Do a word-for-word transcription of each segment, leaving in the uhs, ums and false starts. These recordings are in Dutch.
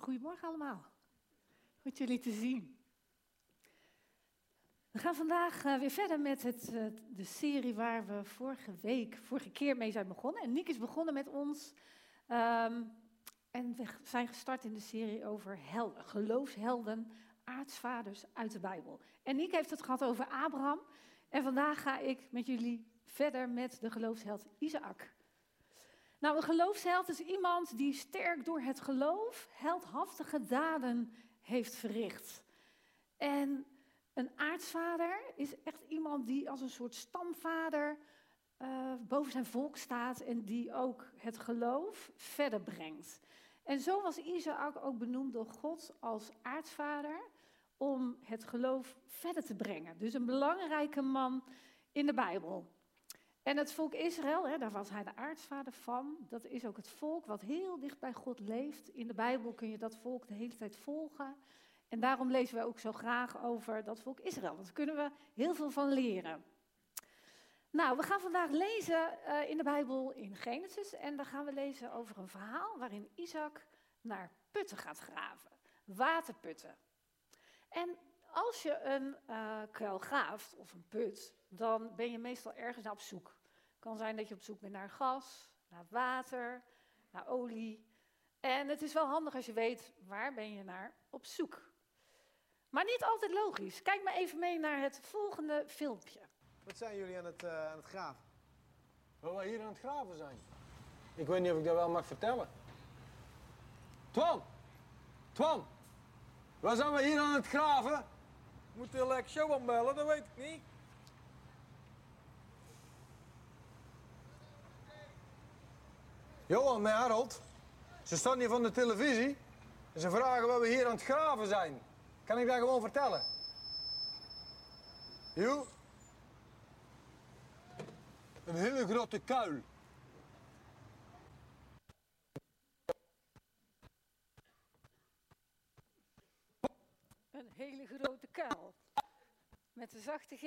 Goedemorgen allemaal. Goed jullie te zien. We gaan vandaag uh, weer verder met het, uh, de serie waar we vorige week, vorige keer mee zijn begonnen. En Niek is begonnen met ons. Um, en we zijn gestart in de serie over helden, geloofshelden, aartsvaders uit de Bijbel. En Niek heeft het gehad over Abraham. En vandaag ga ik met jullie verder met de geloofsheld Isaac. Nou, een geloofsheld is iemand die sterk door het geloof heldhaftige daden heeft verricht. En een aartsvader is echt iemand die als een soort stamvader uh, boven zijn volk staat en die ook het geloof verder brengt. En zo was Isaac ook benoemd door God als aartsvader om het geloof verder te brengen. Dus een belangrijke man in de Bijbel. En het volk Israël, hè, daar was hij de aartsvader van, dat is ook het volk wat heel dicht bij God leeft. In de Bijbel kun je dat volk de hele tijd volgen. En daarom lezen we ook zo graag over dat volk Israël, want daar kunnen we heel veel van leren. Nou, we gaan vandaag lezen uh, in de Bijbel in Genesis en daar gaan we lezen over een verhaal waarin Isaac naar putten gaat graven, waterputten. En als je een uh, kuil graaft of een put, dan ben je meestal ergens naar op zoek. Het kan zijn dat je op zoek bent naar gas, naar water, naar olie. En het is wel handig als je weet waar ben je naar op zoek. Maar niet altijd logisch. Kijk maar even mee naar het volgende filmpje. Wat zijn jullie aan het, uh, aan het graven? Wat we hier aan het graven zijn? Ik weet niet of ik dat wel mag vertellen. Twan! Twan! Waar zijn we hier aan het graven? Moet je lekker show aanbellen, dat weet ik niet. Johan met Harold, ze staan hier van de televisie en ze vragen waar we hier aan het graven zijn. Kan ik dat gewoon vertellen? Jo? Een hele grote kuil. Een hele grote kuil. Met een zachte G.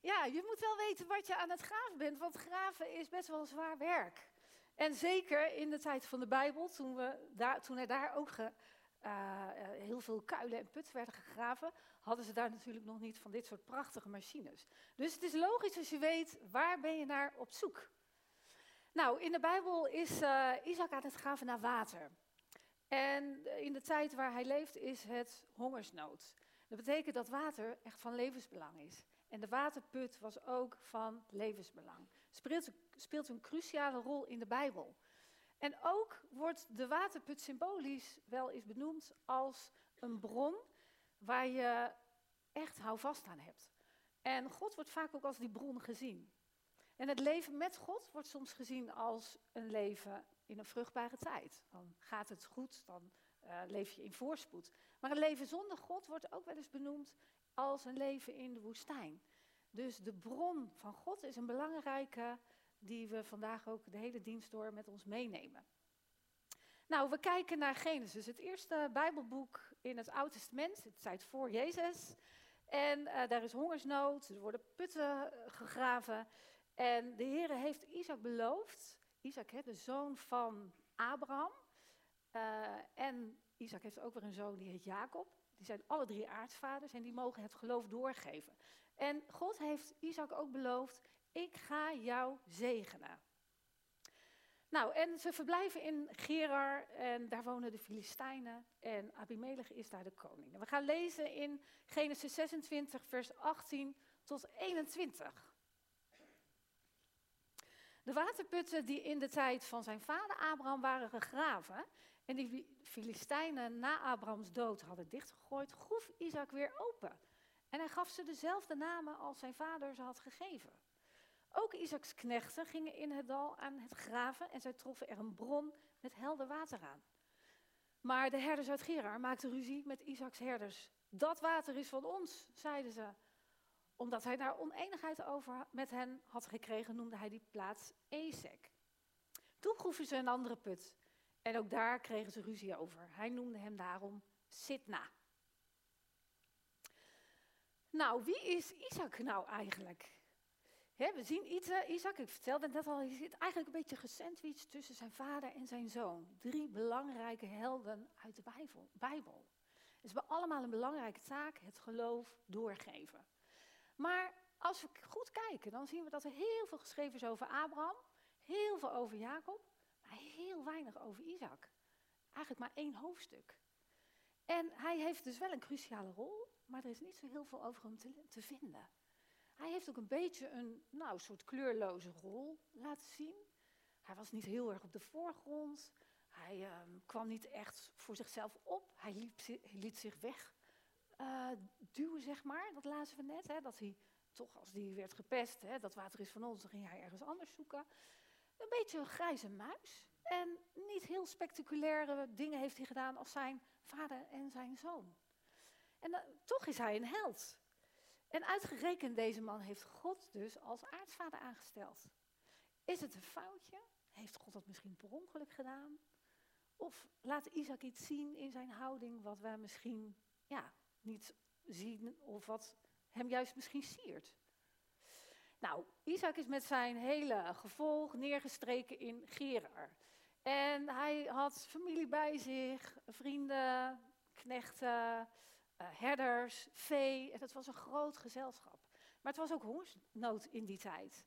Ja, je moet wel weten wat je aan het graven bent, want graven is best wel zwaar werk. En zeker in de tijd van de Bijbel, toen, we daar, toen er daar ook ge, uh, heel veel kuilen en putten werden gegraven, hadden ze daar natuurlijk nog niet van dit soort prachtige machines. Dus het is logisch als je weet, waar ben je naar op zoek? Nou, in de Bijbel is uh, Isaac aan het graven naar water. En in de tijd waar hij leeft is het hongersnood. Dat betekent dat water echt van levensbelang is. En de waterput was ook van levensbelang. Speelt, speelt een cruciale rol in de Bijbel. En ook wordt de waterput symbolisch wel eens benoemd als een bron waar je echt houvast aan hebt. En God wordt vaak ook als die bron gezien. En het leven met God wordt soms gezien als een leven in een vruchtbare tijd. Dan gaat het goed, dan uh, leef je in voorspoed. Maar een leven zonder God wordt ook wel eens benoemd als een leven in de woestijn. Dus de bron van God is een belangrijke die we vandaag ook de hele dienst door met ons meenemen. Nou, we kijken naar Genesis, het eerste Bijbelboek in het Oude Testament, het tijd voor Jezus. En uh, daar is hongersnood, er worden putten gegraven. En de Heere heeft Isaac beloofd, Isaac, hè, de zoon van Abraham. Uh, en Isaac heeft ook weer een zoon, die heet Jacob. Die zijn alle drie aartsvaders en die mogen het geloof doorgeven. En God heeft Isaac ook beloofd, ik ga jou zegenen. Nou, en ze verblijven in Gerar en daar wonen de Filistijnen en Abimelech is daar de koning. En we gaan lezen in Genesis zesentwintig, vers achttien tot eenentwintig. De waterputten die in de tijd van zijn vader Abraham waren gegraven en die Filistijnen na Abrahams dood hadden dichtgegooid, groef Isaac weer open. En hij gaf ze dezelfde namen als zijn vader ze had gegeven. Ook Isaaks knechten gingen in het dal aan het graven en zij troffen er een bron met helder water aan. Maar de herders uit Gerar maakten ruzie met Isaaks herders. Dat water is van ons, zeiden ze. Omdat hij daar oneenigheid over met hen had gekregen, noemde hij die plaats Esek. Toen groeven ze een andere put. En ook daar kregen ze ruzie over. Hij noemde hem daarom Sitna. Nou, wie is Isaac nou eigenlijk? He, we zien Isaac, ik vertelde het net al, hij zit eigenlijk een beetje gesandwiched tussen zijn vader en zijn zoon. Drie belangrijke helden uit de Bijbel. Het is bij allemaal een belangrijke taak, het geloof doorgeven. Maar als we goed kijken, dan zien we dat er heel veel geschreven is over Abraham, heel veel over Jacob, maar heel weinig over Isaac. Eigenlijk maar één hoofdstuk. En hij heeft dus wel een cruciale rol, maar er is niet zo heel veel over hem te, te vinden. Hij heeft ook een beetje een nou, soort kleurloze rol laten zien. Hij was niet heel erg op de voorgrond. Hij uh, kwam niet echt voor zichzelf op. Hij liep, liet zich weg uh, duwen, zeg maar. Dat lazen we net, hè, dat hij toch als die werd gepest, hè, dat water is van ons, dan ging hij ergens anders zoeken. Een beetje een grijze muis. En niet heel spectaculaire dingen heeft hij gedaan als zijn vader en zijn zoon. En uh, toch is hij een held. En uitgerekend deze man heeft God dus als aartsvader aangesteld. Is het een foutje? Heeft God dat misschien per ongeluk gedaan? Of laat Isaac iets zien in zijn houding wat wij misschien ja, niet zien of wat hem juist misschien siert? Nou, Isaac is met zijn hele gevolg neergestreken in Gerar. En hij had familie bij zich, vrienden, knechten, Uh, herders, vee, en dat was een groot gezelschap. Maar het was ook hongersnood in die tijd.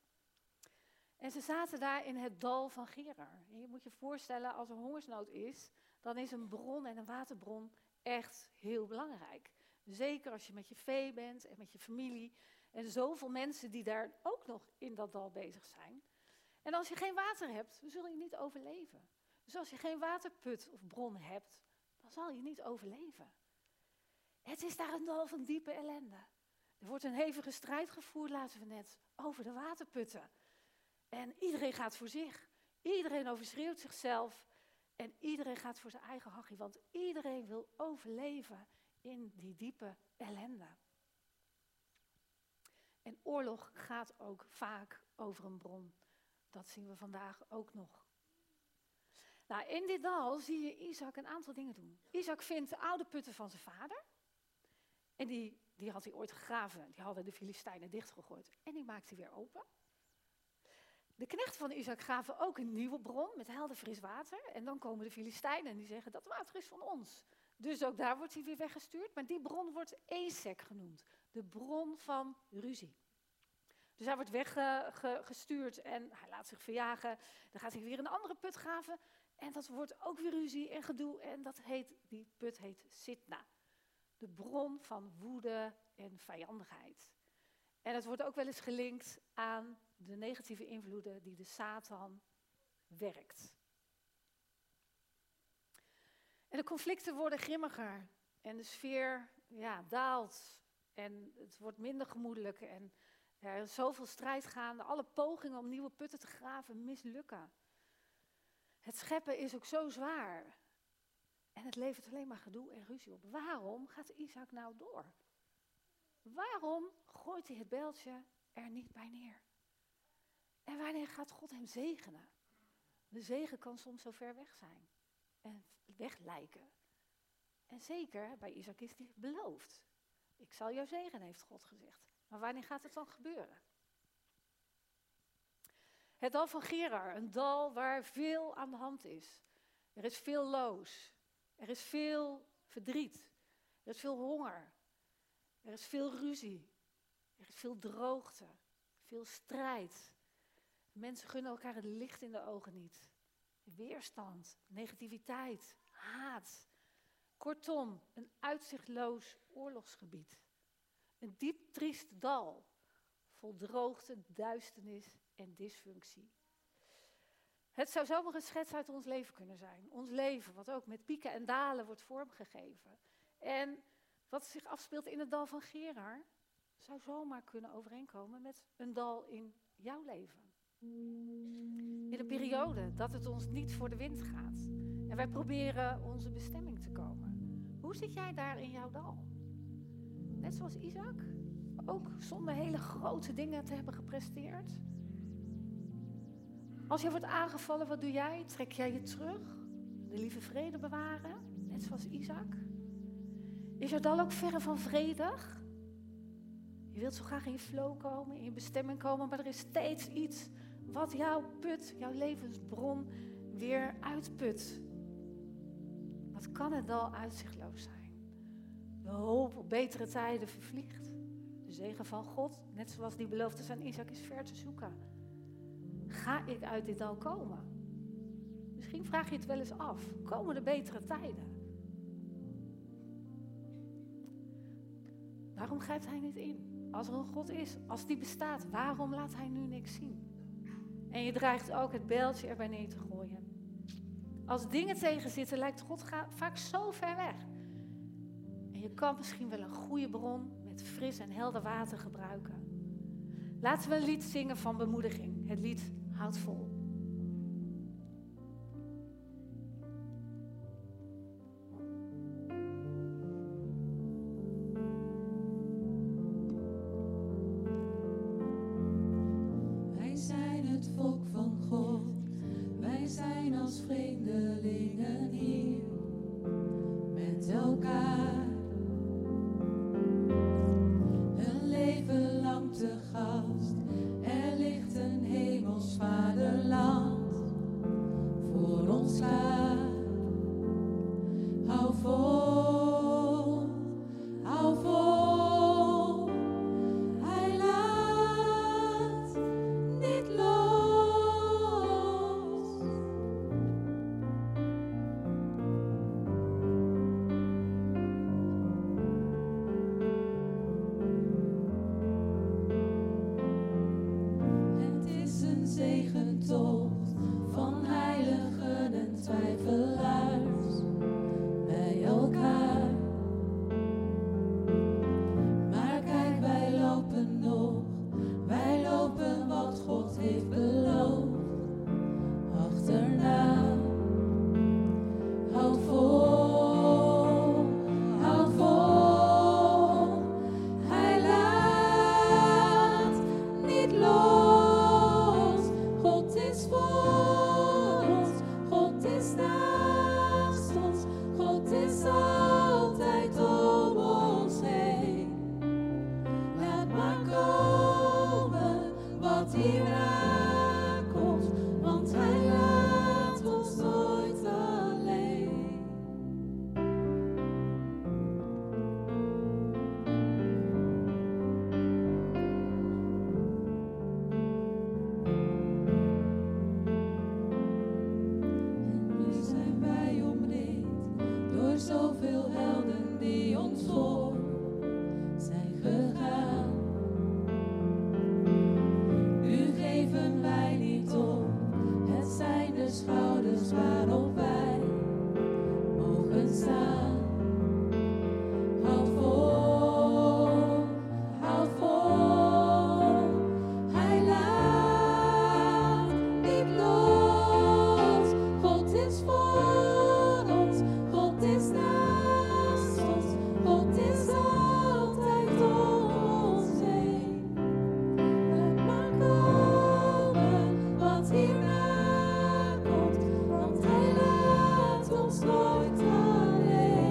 En ze zaten daar in het dal van Gerar. En je moet je voorstellen, als er hongersnood is, dan is een bron en een waterbron echt heel belangrijk. Zeker als je met je vee bent en met je familie en zoveel mensen die daar ook nog in dat dal bezig zijn. En als je geen water hebt, dan zul je niet overleven. Dus als je geen waterput of bron hebt, dan zal je niet overleven. Het is daar een dal van diepe ellende. Er wordt een hevige strijd gevoerd, laten we net, over de waterputten. En iedereen gaat voor zich. Iedereen overschreeuwt zichzelf. En iedereen gaat voor zijn eigen hachie, want iedereen wil overleven in die diepe ellende. En oorlog gaat ook vaak over een bron. Dat zien we vandaag ook nog. Nou, in dit dal zie je Isaac een aantal dingen doen. Isaac vindt de oude putten van zijn vader. En die, die had hij ooit gegraven. Die hadden de Filistijnen dichtgegooid. En die maakte hij weer open. De knechten van Isaac graven ook een nieuwe bron met helder fris water. En dan komen de Filistijnen en die zeggen dat water is van ons. Dus ook daar wordt hij weer weggestuurd. Maar die bron wordt Esek genoemd. De bron van ruzie. Dus hij wordt weggestuurd en hij laat zich verjagen. Dan gaat hij weer een andere put graven. En dat wordt ook weer ruzie en gedoe. En dat heet, die put heet Sitna. De bron van woede en vijandigheid. En het wordt ook wel eens gelinkt aan de negatieve invloeden die de Satan werkt. En de conflicten worden grimmiger. En de sfeer ja, daalt. En het wordt minder gemoedelijk. En er is zoveel strijd gaande. Alle pogingen om nieuwe putten te graven mislukken. Het scheppen is ook zo zwaar. En het levert alleen maar gedoe en ruzie op. Waarom gaat Isaac nou door? Waarom gooit hij het bijltje er niet bij neer? En wanneer gaat God hem zegenen? De zegen kan soms zo ver weg zijn. En weg lijken. En zeker, bij Isaac is hij beloofd. Ik zal jou zegenen, heeft God gezegd. Maar wanneer gaat het dan gebeuren? Het dal van Gerar, een dal waar veel aan de hand is. Er is veel loos. Er is veel verdriet, er is veel honger, er is veel ruzie, er is veel droogte, veel strijd. Mensen gunnen elkaar het licht in de ogen niet. Weerstand, negativiteit, haat. Kortom, een uitzichtloos oorlogsgebied. Een diep triest dal, vol droogte, duisternis en dysfunctie. Het zou zomaar een schets uit ons leven kunnen zijn. Ons leven, wat ook met pieken en dalen wordt vormgegeven. En wat zich afspeelt in het dal van Gerar, zou zomaar kunnen overeenkomen met een dal in jouw leven. In een periode dat het ons niet voor de wind gaat. En wij proberen onze bestemming te komen. Hoe zit jij daar in jouw dal? Net zoals Isaac, ook zonder hele grote dingen te hebben gepresteerd. Als je wordt aangevallen, wat doe jij? Trek jij je terug? De lieve vrede bewaren, net zoals Isaac? Is jouw dal ook verre van vredig? Je wilt zo graag in je flow komen, in je bestemming komen, maar er is steeds iets wat jouw put, jouw levensbron weer uitput. Wat kan het al uitzichtloos zijn? De hoop op betere tijden vervliegt. De zegen van God, net zoals die belofte is aan Isaac, is ver te zoeken. Ga ik uit dit dal komen? Misschien vraag je het wel eens af. Komen er betere tijden? Waarom grijpt hij niet in? Als er een God is, als die bestaat, waarom laat hij nu niks zien? En je dreigt ook het bijltje erbij neer te gooien. Als dingen tegenzitten, lijkt God vaak zo ver weg. En je kan misschien wel een goede bron met fris en helder water gebruiken. Laten we een lied zingen van bemoediging. Het lied Houd Vol. Nooit alleen.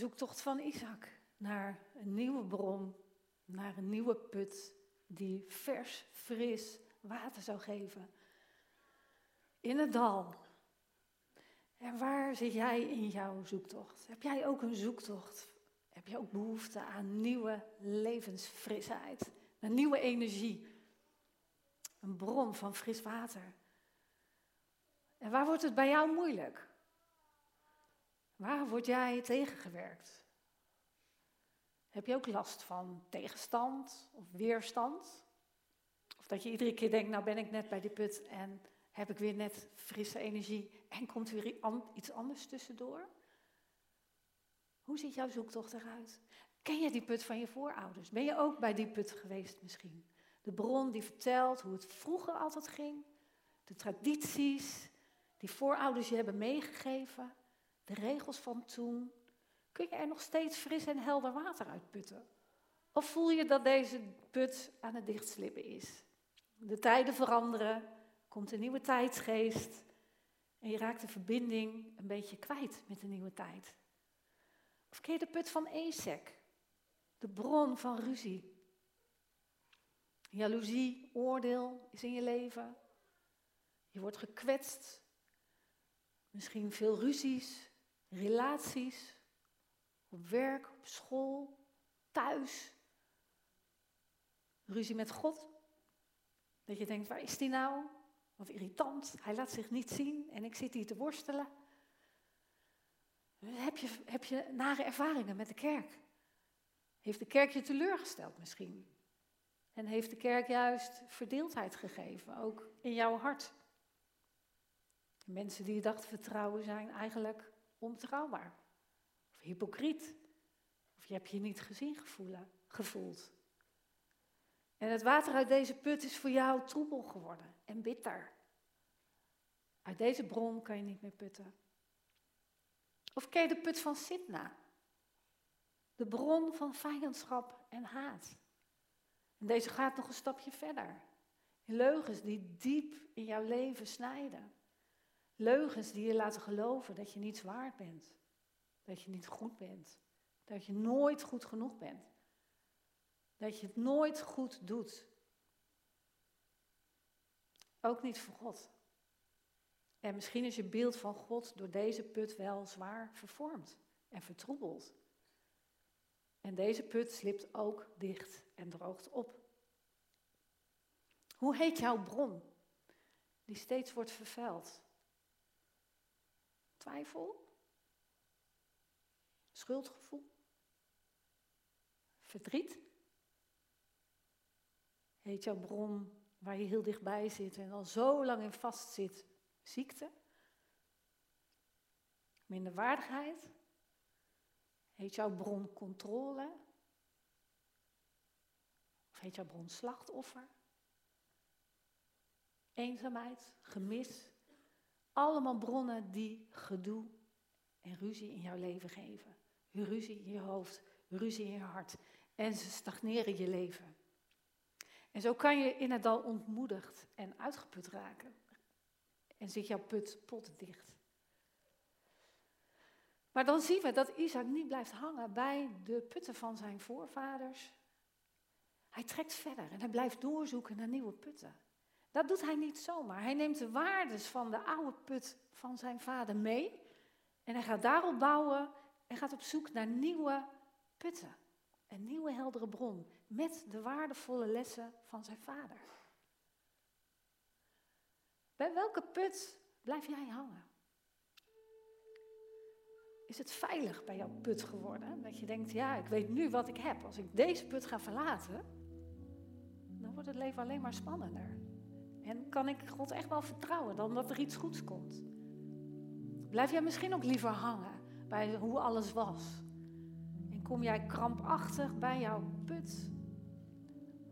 zoektocht van Isaac naar een nieuwe bron, naar een nieuwe put die vers, fris water zou geven. In het dal. En waar zit jij in jouw zoektocht? Heb jij ook een zoektocht? Heb je ook behoefte aan nieuwe levensfrisheid? Een nieuwe energie? Een bron van fris water? En waar wordt het bij jou moeilijk? Waar word jij tegengewerkt? Heb je ook last van tegenstand of weerstand? Of dat je iedere keer denkt, nou ben ik net bij die put en heb ik weer net frisse energie en komt weer iets anders tussendoor? Hoe ziet jouw zoektocht eruit? Ken je die put van je voorouders? Ben je ook bij die put geweest misschien? De bron die vertelt hoe het vroeger altijd ging, de tradities die voorouders je hebben meegegeven, de regels van toen. Kun je er nog steeds fris en helder water uit putten? Of voel je dat deze put aan het dichtslippen is? De tijden veranderen, komt een nieuwe tijdsgeest en je raakt de verbinding een beetje kwijt met de nieuwe tijd. Of ken je de put van Esek, de bron van ruzie? Jaloezie, oordeel is in je leven. Je wordt gekwetst. Misschien veel ruzies, relaties, op werk, op school, thuis. Ruzie met God. Dat je denkt, waar is die nou? Of irritant, hij laat zich niet zien en ik zit hier te worstelen. Heb je, heb je nare ervaringen met de kerk? Heeft de kerk je teleurgesteld misschien? En heeft de kerk juist verdeeldheid gegeven, ook in jouw hart? Mensen die je dacht te vertrouwen zijn eigenlijk ontrouwbaar. Of hypocriet. Of je hebt je niet gezien gevoelen, gevoeld. En het water uit deze put is voor jou troebel geworden en bitter. Uit deze bron kan je niet meer putten. Of ken je de put van Sitna? De bron van vijandschap en haat. En deze gaat nog een stapje verder. Leugens die diep in jouw leven snijden. Leugens die je laten geloven dat je niets waard bent. Dat je niet goed bent. Dat je nooit goed genoeg bent. Dat je het nooit goed doet. Ook niet voor God. En misschien is je beeld van God door deze put wel zwaar vervormd en vertroebeld. En deze put slipt ook dicht en droogt op. Hoe heet jouw bron, die steeds wordt vervuild? Twijfel? Schuldgevoel? Verdriet? Heet jouw bron waar je heel dichtbij zit en al zo lang in vast zit, ziekte? Minderwaardigheid? Heet jouw bron controle? Of heet jouw bron slachtoffer? Eenzaamheid, gemis? Allemaal bronnen die gedoe en ruzie in jouw leven geven. Ruzie in je hoofd, ruzie in je hart. En ze stagneren je leven. En zo kan je in het dal ontmoedigd en uitgeput raken. En zit jouw put potdicht. Maar dan zien we dat Isaac niet blijft hangen bij de putten van zijn voorvaders. Hij trekt verder en hij blijft doorzoeken naar nieuwe putten. Dat doet hij niet zomaar. Hij neemt de waardes van de oude put van zijn vader mee. En hij gaat daarop bouwen en gaat op zoek naar nieuwe putten. Een nieuwe heldere bron met de waardevolle lessen van zijn vader. Bij welke put blijf jij hangen? Is het veilig bij jouw put geworden? Dat je denkt, ja, ik weet nu wat ik heb. Als ik deze put ga verlaten, dan wordt het leven alleen maar spannender. En kan ik God echt wel vertrouwen dan dat er iets goeds komt? Blijf jij misschien ook liever hangen bij hoe alles was? En kom jij krampachtig bij jouw put?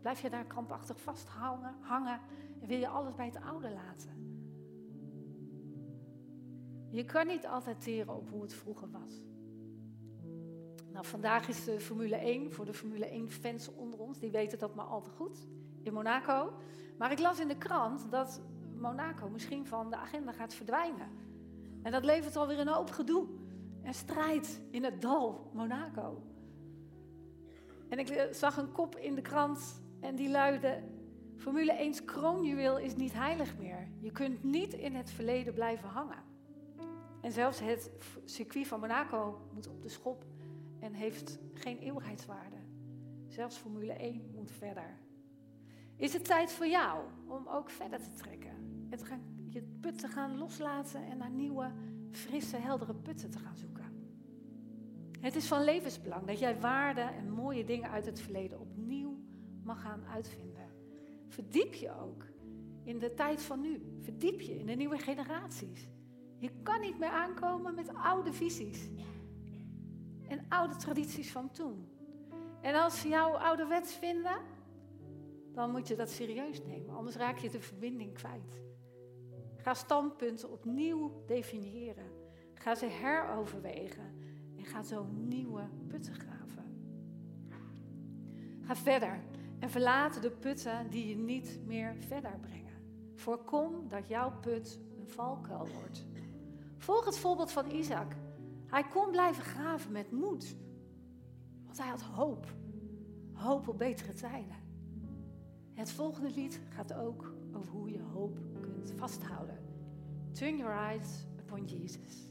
Blijf je daar krampachtig vasthangen hangen, en wil je alles bij het oude laten? Je kan niet altijd teren op hoe het vroeger was. Nou, vandaag is de Formule één voor de Formule één fans onder ons. Die weten dat maar al te goed. In Monaco. Maar ik las in de krant dat Monaco misschien van de agenda gaat verdwijnen. En dat levert alweer een hoop gedoe En strijd in het dal Monaco. En ik zag een kop in de krant en die luidde: Formule ééns kroonjuweel is niet heilig meer. Je kunt niet in het verleden blijven hangen. En zelfs het circuit van Monaco moet op de schop en heeft geen eeuwigheidswaarde. Zelfs Formule één moet verder. Is het tijd voor jou om ook verder te trekken? En te gaan, je put te gaan loslaten en naar nieuwe, frisse, heldere putten te gaan zoeken. Het is van levensbelang dat jij waarden en mooie dingen uit het verleden opnieuw mag gaan uitvinden. Verdiep je ook in de tijd van nu. Verdiep je in de nieuwe generaties. Je kan niet meer aankomen met oude visies. En oude tradities van toen. En als ze jou ouderwets vinden, dan moet je dat serieus nemen. Anders raak je de verbinding kwijt. Ga standpunten opnieuw definiëren. Ga ze heroverwegen. En ga zo nieuwe putten graven. Ga verder. En verlaat de putten die je niet meer verder brengen. Voorkom dat jouw put een valkuil wordt. Volg het voorbeeld van Isaac. Hij kon blijven graven met moed. Want hij had hoop. Hoop op betere tijden. Het volgende lied gaat ook over hoe je hoop kunt vasthouden. Turn your eyes upon Jesus.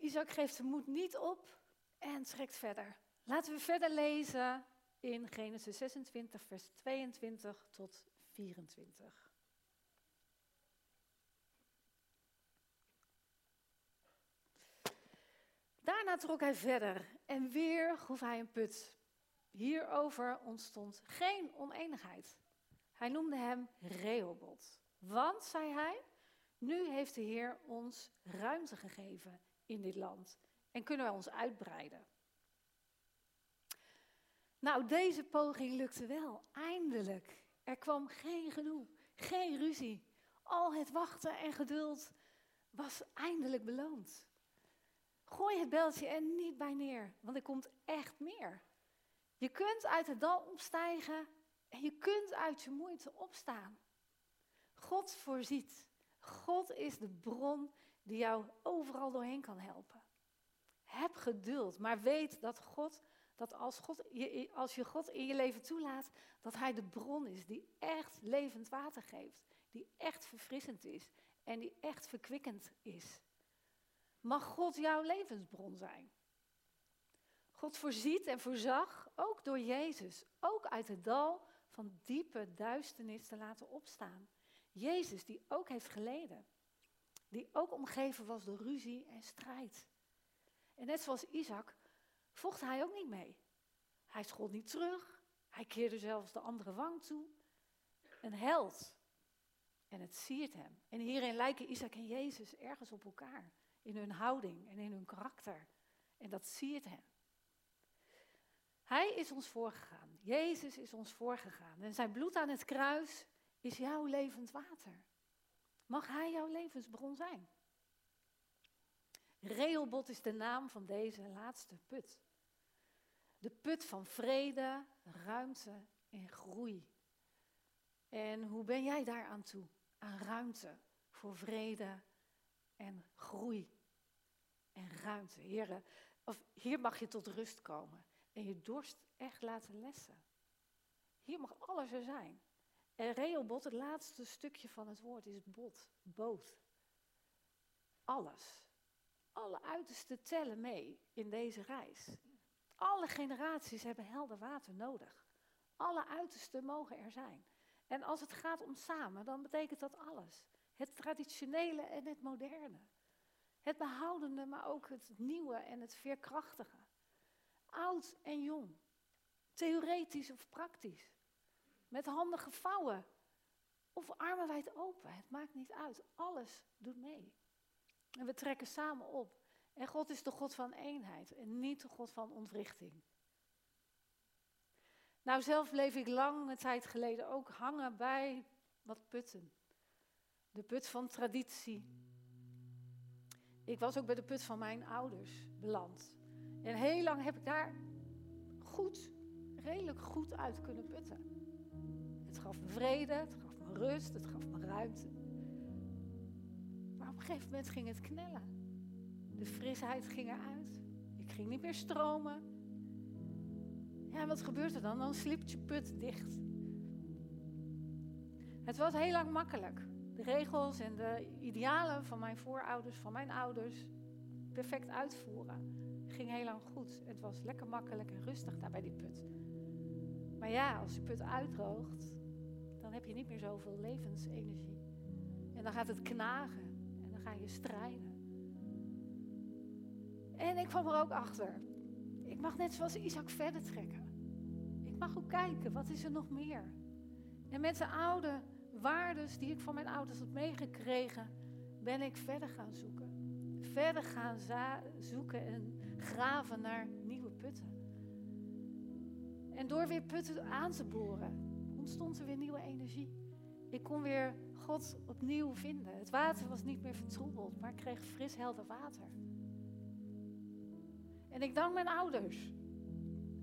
Isaac geeft de moed niet op en trekt verder. Laten we verder lezen in Genesis zesentwintig, vers tweeëntwintig tot vierentwintig. Daarna trok hij verder en weer groef hij een put. Hierover ontstond geen oneenigheid. Hij noemde hem Rehobot. Want, zei hij, nu heeft de Heer ons ruimte gegeven in dit land. En kunnen wij ons uitbreiden. Nou, deze poging lukte wel. Eindelijk. Er kwam geen gedoe. Geen ruzie. Al het wachten en geduld was eindelijk beloond. Gooi het beltje er niet bij neer. Want er komt echt meer. Je kunt uit het dal opstijgen. En je kunt uit je moeite opstaan. God voorziet. God is de bron die jou overal doorheen kan helpen. Heb geduld, maar weet dat God, dat als, God je, als je God in je leven toelaat, dat Hij de bron is die echt levend water geeft. Die echt verfrissend is en die echt verkwikkend is. Mag God jouw levensbron zijn. God voorziet en voorzag, ook door Jezus, ook uit het dal van diepe duisternis te laten opstaan. Jezus die ook heeft geleden, die ook omgeven was door ruzie en strijd. En net zoals Isaac vocht hij ook niet mee. Hij schold niet terug, hij keerde zelfs de andere wang toe. Een held. En het siert hem. En hierin lijken Isaac en Jezus ergens op elkaar. In hun houding en in hun karakter. En dat siert hem. Hij is ons voorgegaan. Jezus is ons voorgegaan. En zijn bloed aan het kruis is jouw levend water. Mag hij jouw levensbron zijn? Rehobot is de naam van deze laatste put. De put van vrede, ruimte en groei. En hoe ben jij daaraan toe? Aan ruimte voor vrede en groei. En ruimte, heren. Of hier mag je tot rust komen. En je dorst echt laten lessen. Hier mag alles er zijn. En Rehobot, het laatste stukje van het woord, is bot, boot. Alles. Alle uitersten tellen mee in deze reis. Alle generaties hebben helder water nodig. Alle uitersten mogen er zijn. En als het gaat om samen, dan betekent dat alles. Het traditionele en het moderne. Het behoudende, maar ook het nieuwe en het veerkrachtige. Oud en jong. Theoretisch of praktisch. Met handen gevouwen. Of armen wijd open. Het maakt niet uit. Alles doet mee. En we trekken samen op. En God is de God van eenheid. En niet de God van ontwrichting. Nou, zelf bleef ik lange tijd geleden ook hangen bij wat putten. De put van traditie. Ik was ook bij de put van mijn ouders beland. En heel lang heb ik daar goed, redelijk goed uit kunnen putten. Het gaf me vrede, het gaf me rust, het gaf me ruimte. Maar op een gegeven moment ging het knellen. De frisheid ging eruit. Ik ging niet meer stromen. Ja, en wat gebeurt er dan? Dan sliept je put dicht. Het was heel lang makkelijk. De regels en de idealen van mijn voorouders, van mijn ouders, perfect uitvoeren. Het ging heel lang goed. Het was lekker makkelijk en rustig daar bij die put. Maar ja, als die put uitdroogt, dan heb je niet meer zoveel levensenergie. En dan gaat het knagen. En dan ga je strijden. En ik kwam er ook achter. Ik mag net zoals Isaac verder trekken. Ik mag ook kijken, wat is er nog meer? En met de oude waardes die ik van mijn ouders had meegekregen, ben ik verder gaan zoeken. Verder gaan za- zoeken en graven naar nieuwe putten. En door weer putten aan te boren, ontstond er weer nieuwe energie. Ik kon weer God opnieuw vinden. Het water was niet meer vertroebeld, maar kreeg fris helder water. En ik dank mijn ouders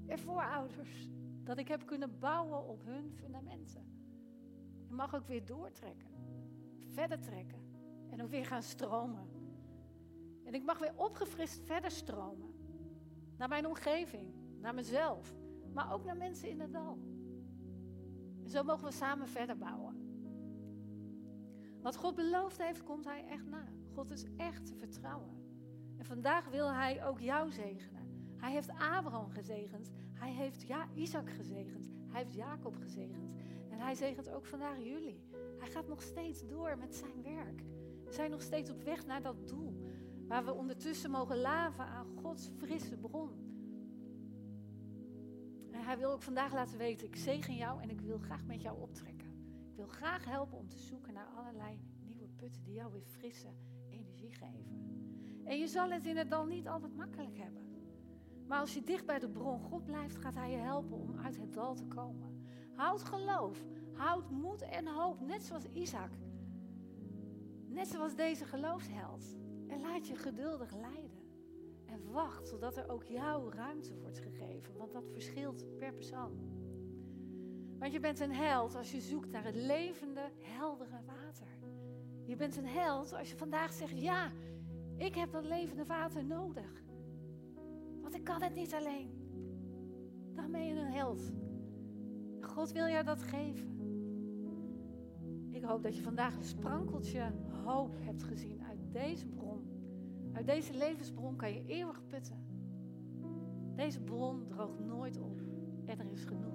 en voorouders dat ik heb kunnen bouwen op hun fundamenten. Je mag ook weer doortrekken, verder trekken en ook weer gaan stromen. En ik mag weer opgefrist verder stromen. Naar mijn omgeving, naar mezelf, maar ook naar mensen in het dal. En zo mogen we samen verder bouwen. Wat God beloofd heeft, komt Hij echt na. God is echt te vertrouwen. En vandaag wil Hij ook jou zegenen. Hij heeft Abraham gezegend. Hij heeft ja, Isaac gezegend. Hij heeft Jacob gezegend. En Hij zegent ook vandaag jullie. Hij gaat nog steeds door met zijn werk. We zijn nog steeds op weg naar dat doel. Waar we ondertussen mogen laven aan Gods frisse bron. En Hij wil ook vandaag laten weten, ik zegen jou en ik wil graag met jou optrekken. Ik wil graag helpen om te zoeken naar allerlei nieuwe putten die jou weer frisse energie geven. En je zal het in het dal niet altijd makkelijk hebben. Maar als je dicht bij de bron God blijft, gaat Hij je helpen om uit het dal te komen. Houd geloof, houd moed en hoop, net zoals Isaac. Net zoals deze geloofsheld. En laat je geduldig leiden. En wacht, zodat er ook jouw ruimte wordt gegeven. Want dat verschilt per persoon. Want je bent een held als je zoekt naar het levende, heldere water. Je bent een held als je vandaag zegt, ja... Ik heb dat levende water nodig. Want ik kan het niet alleen. Dan ben je een held. God wil jou dat geven. Ik hoop dat je vandaag een sprankeltje hoop hebt gezien uit deze bron. Uit deze levensbron kan je eeuwig putten. Deze bron droogt nooit op en er is genoeg.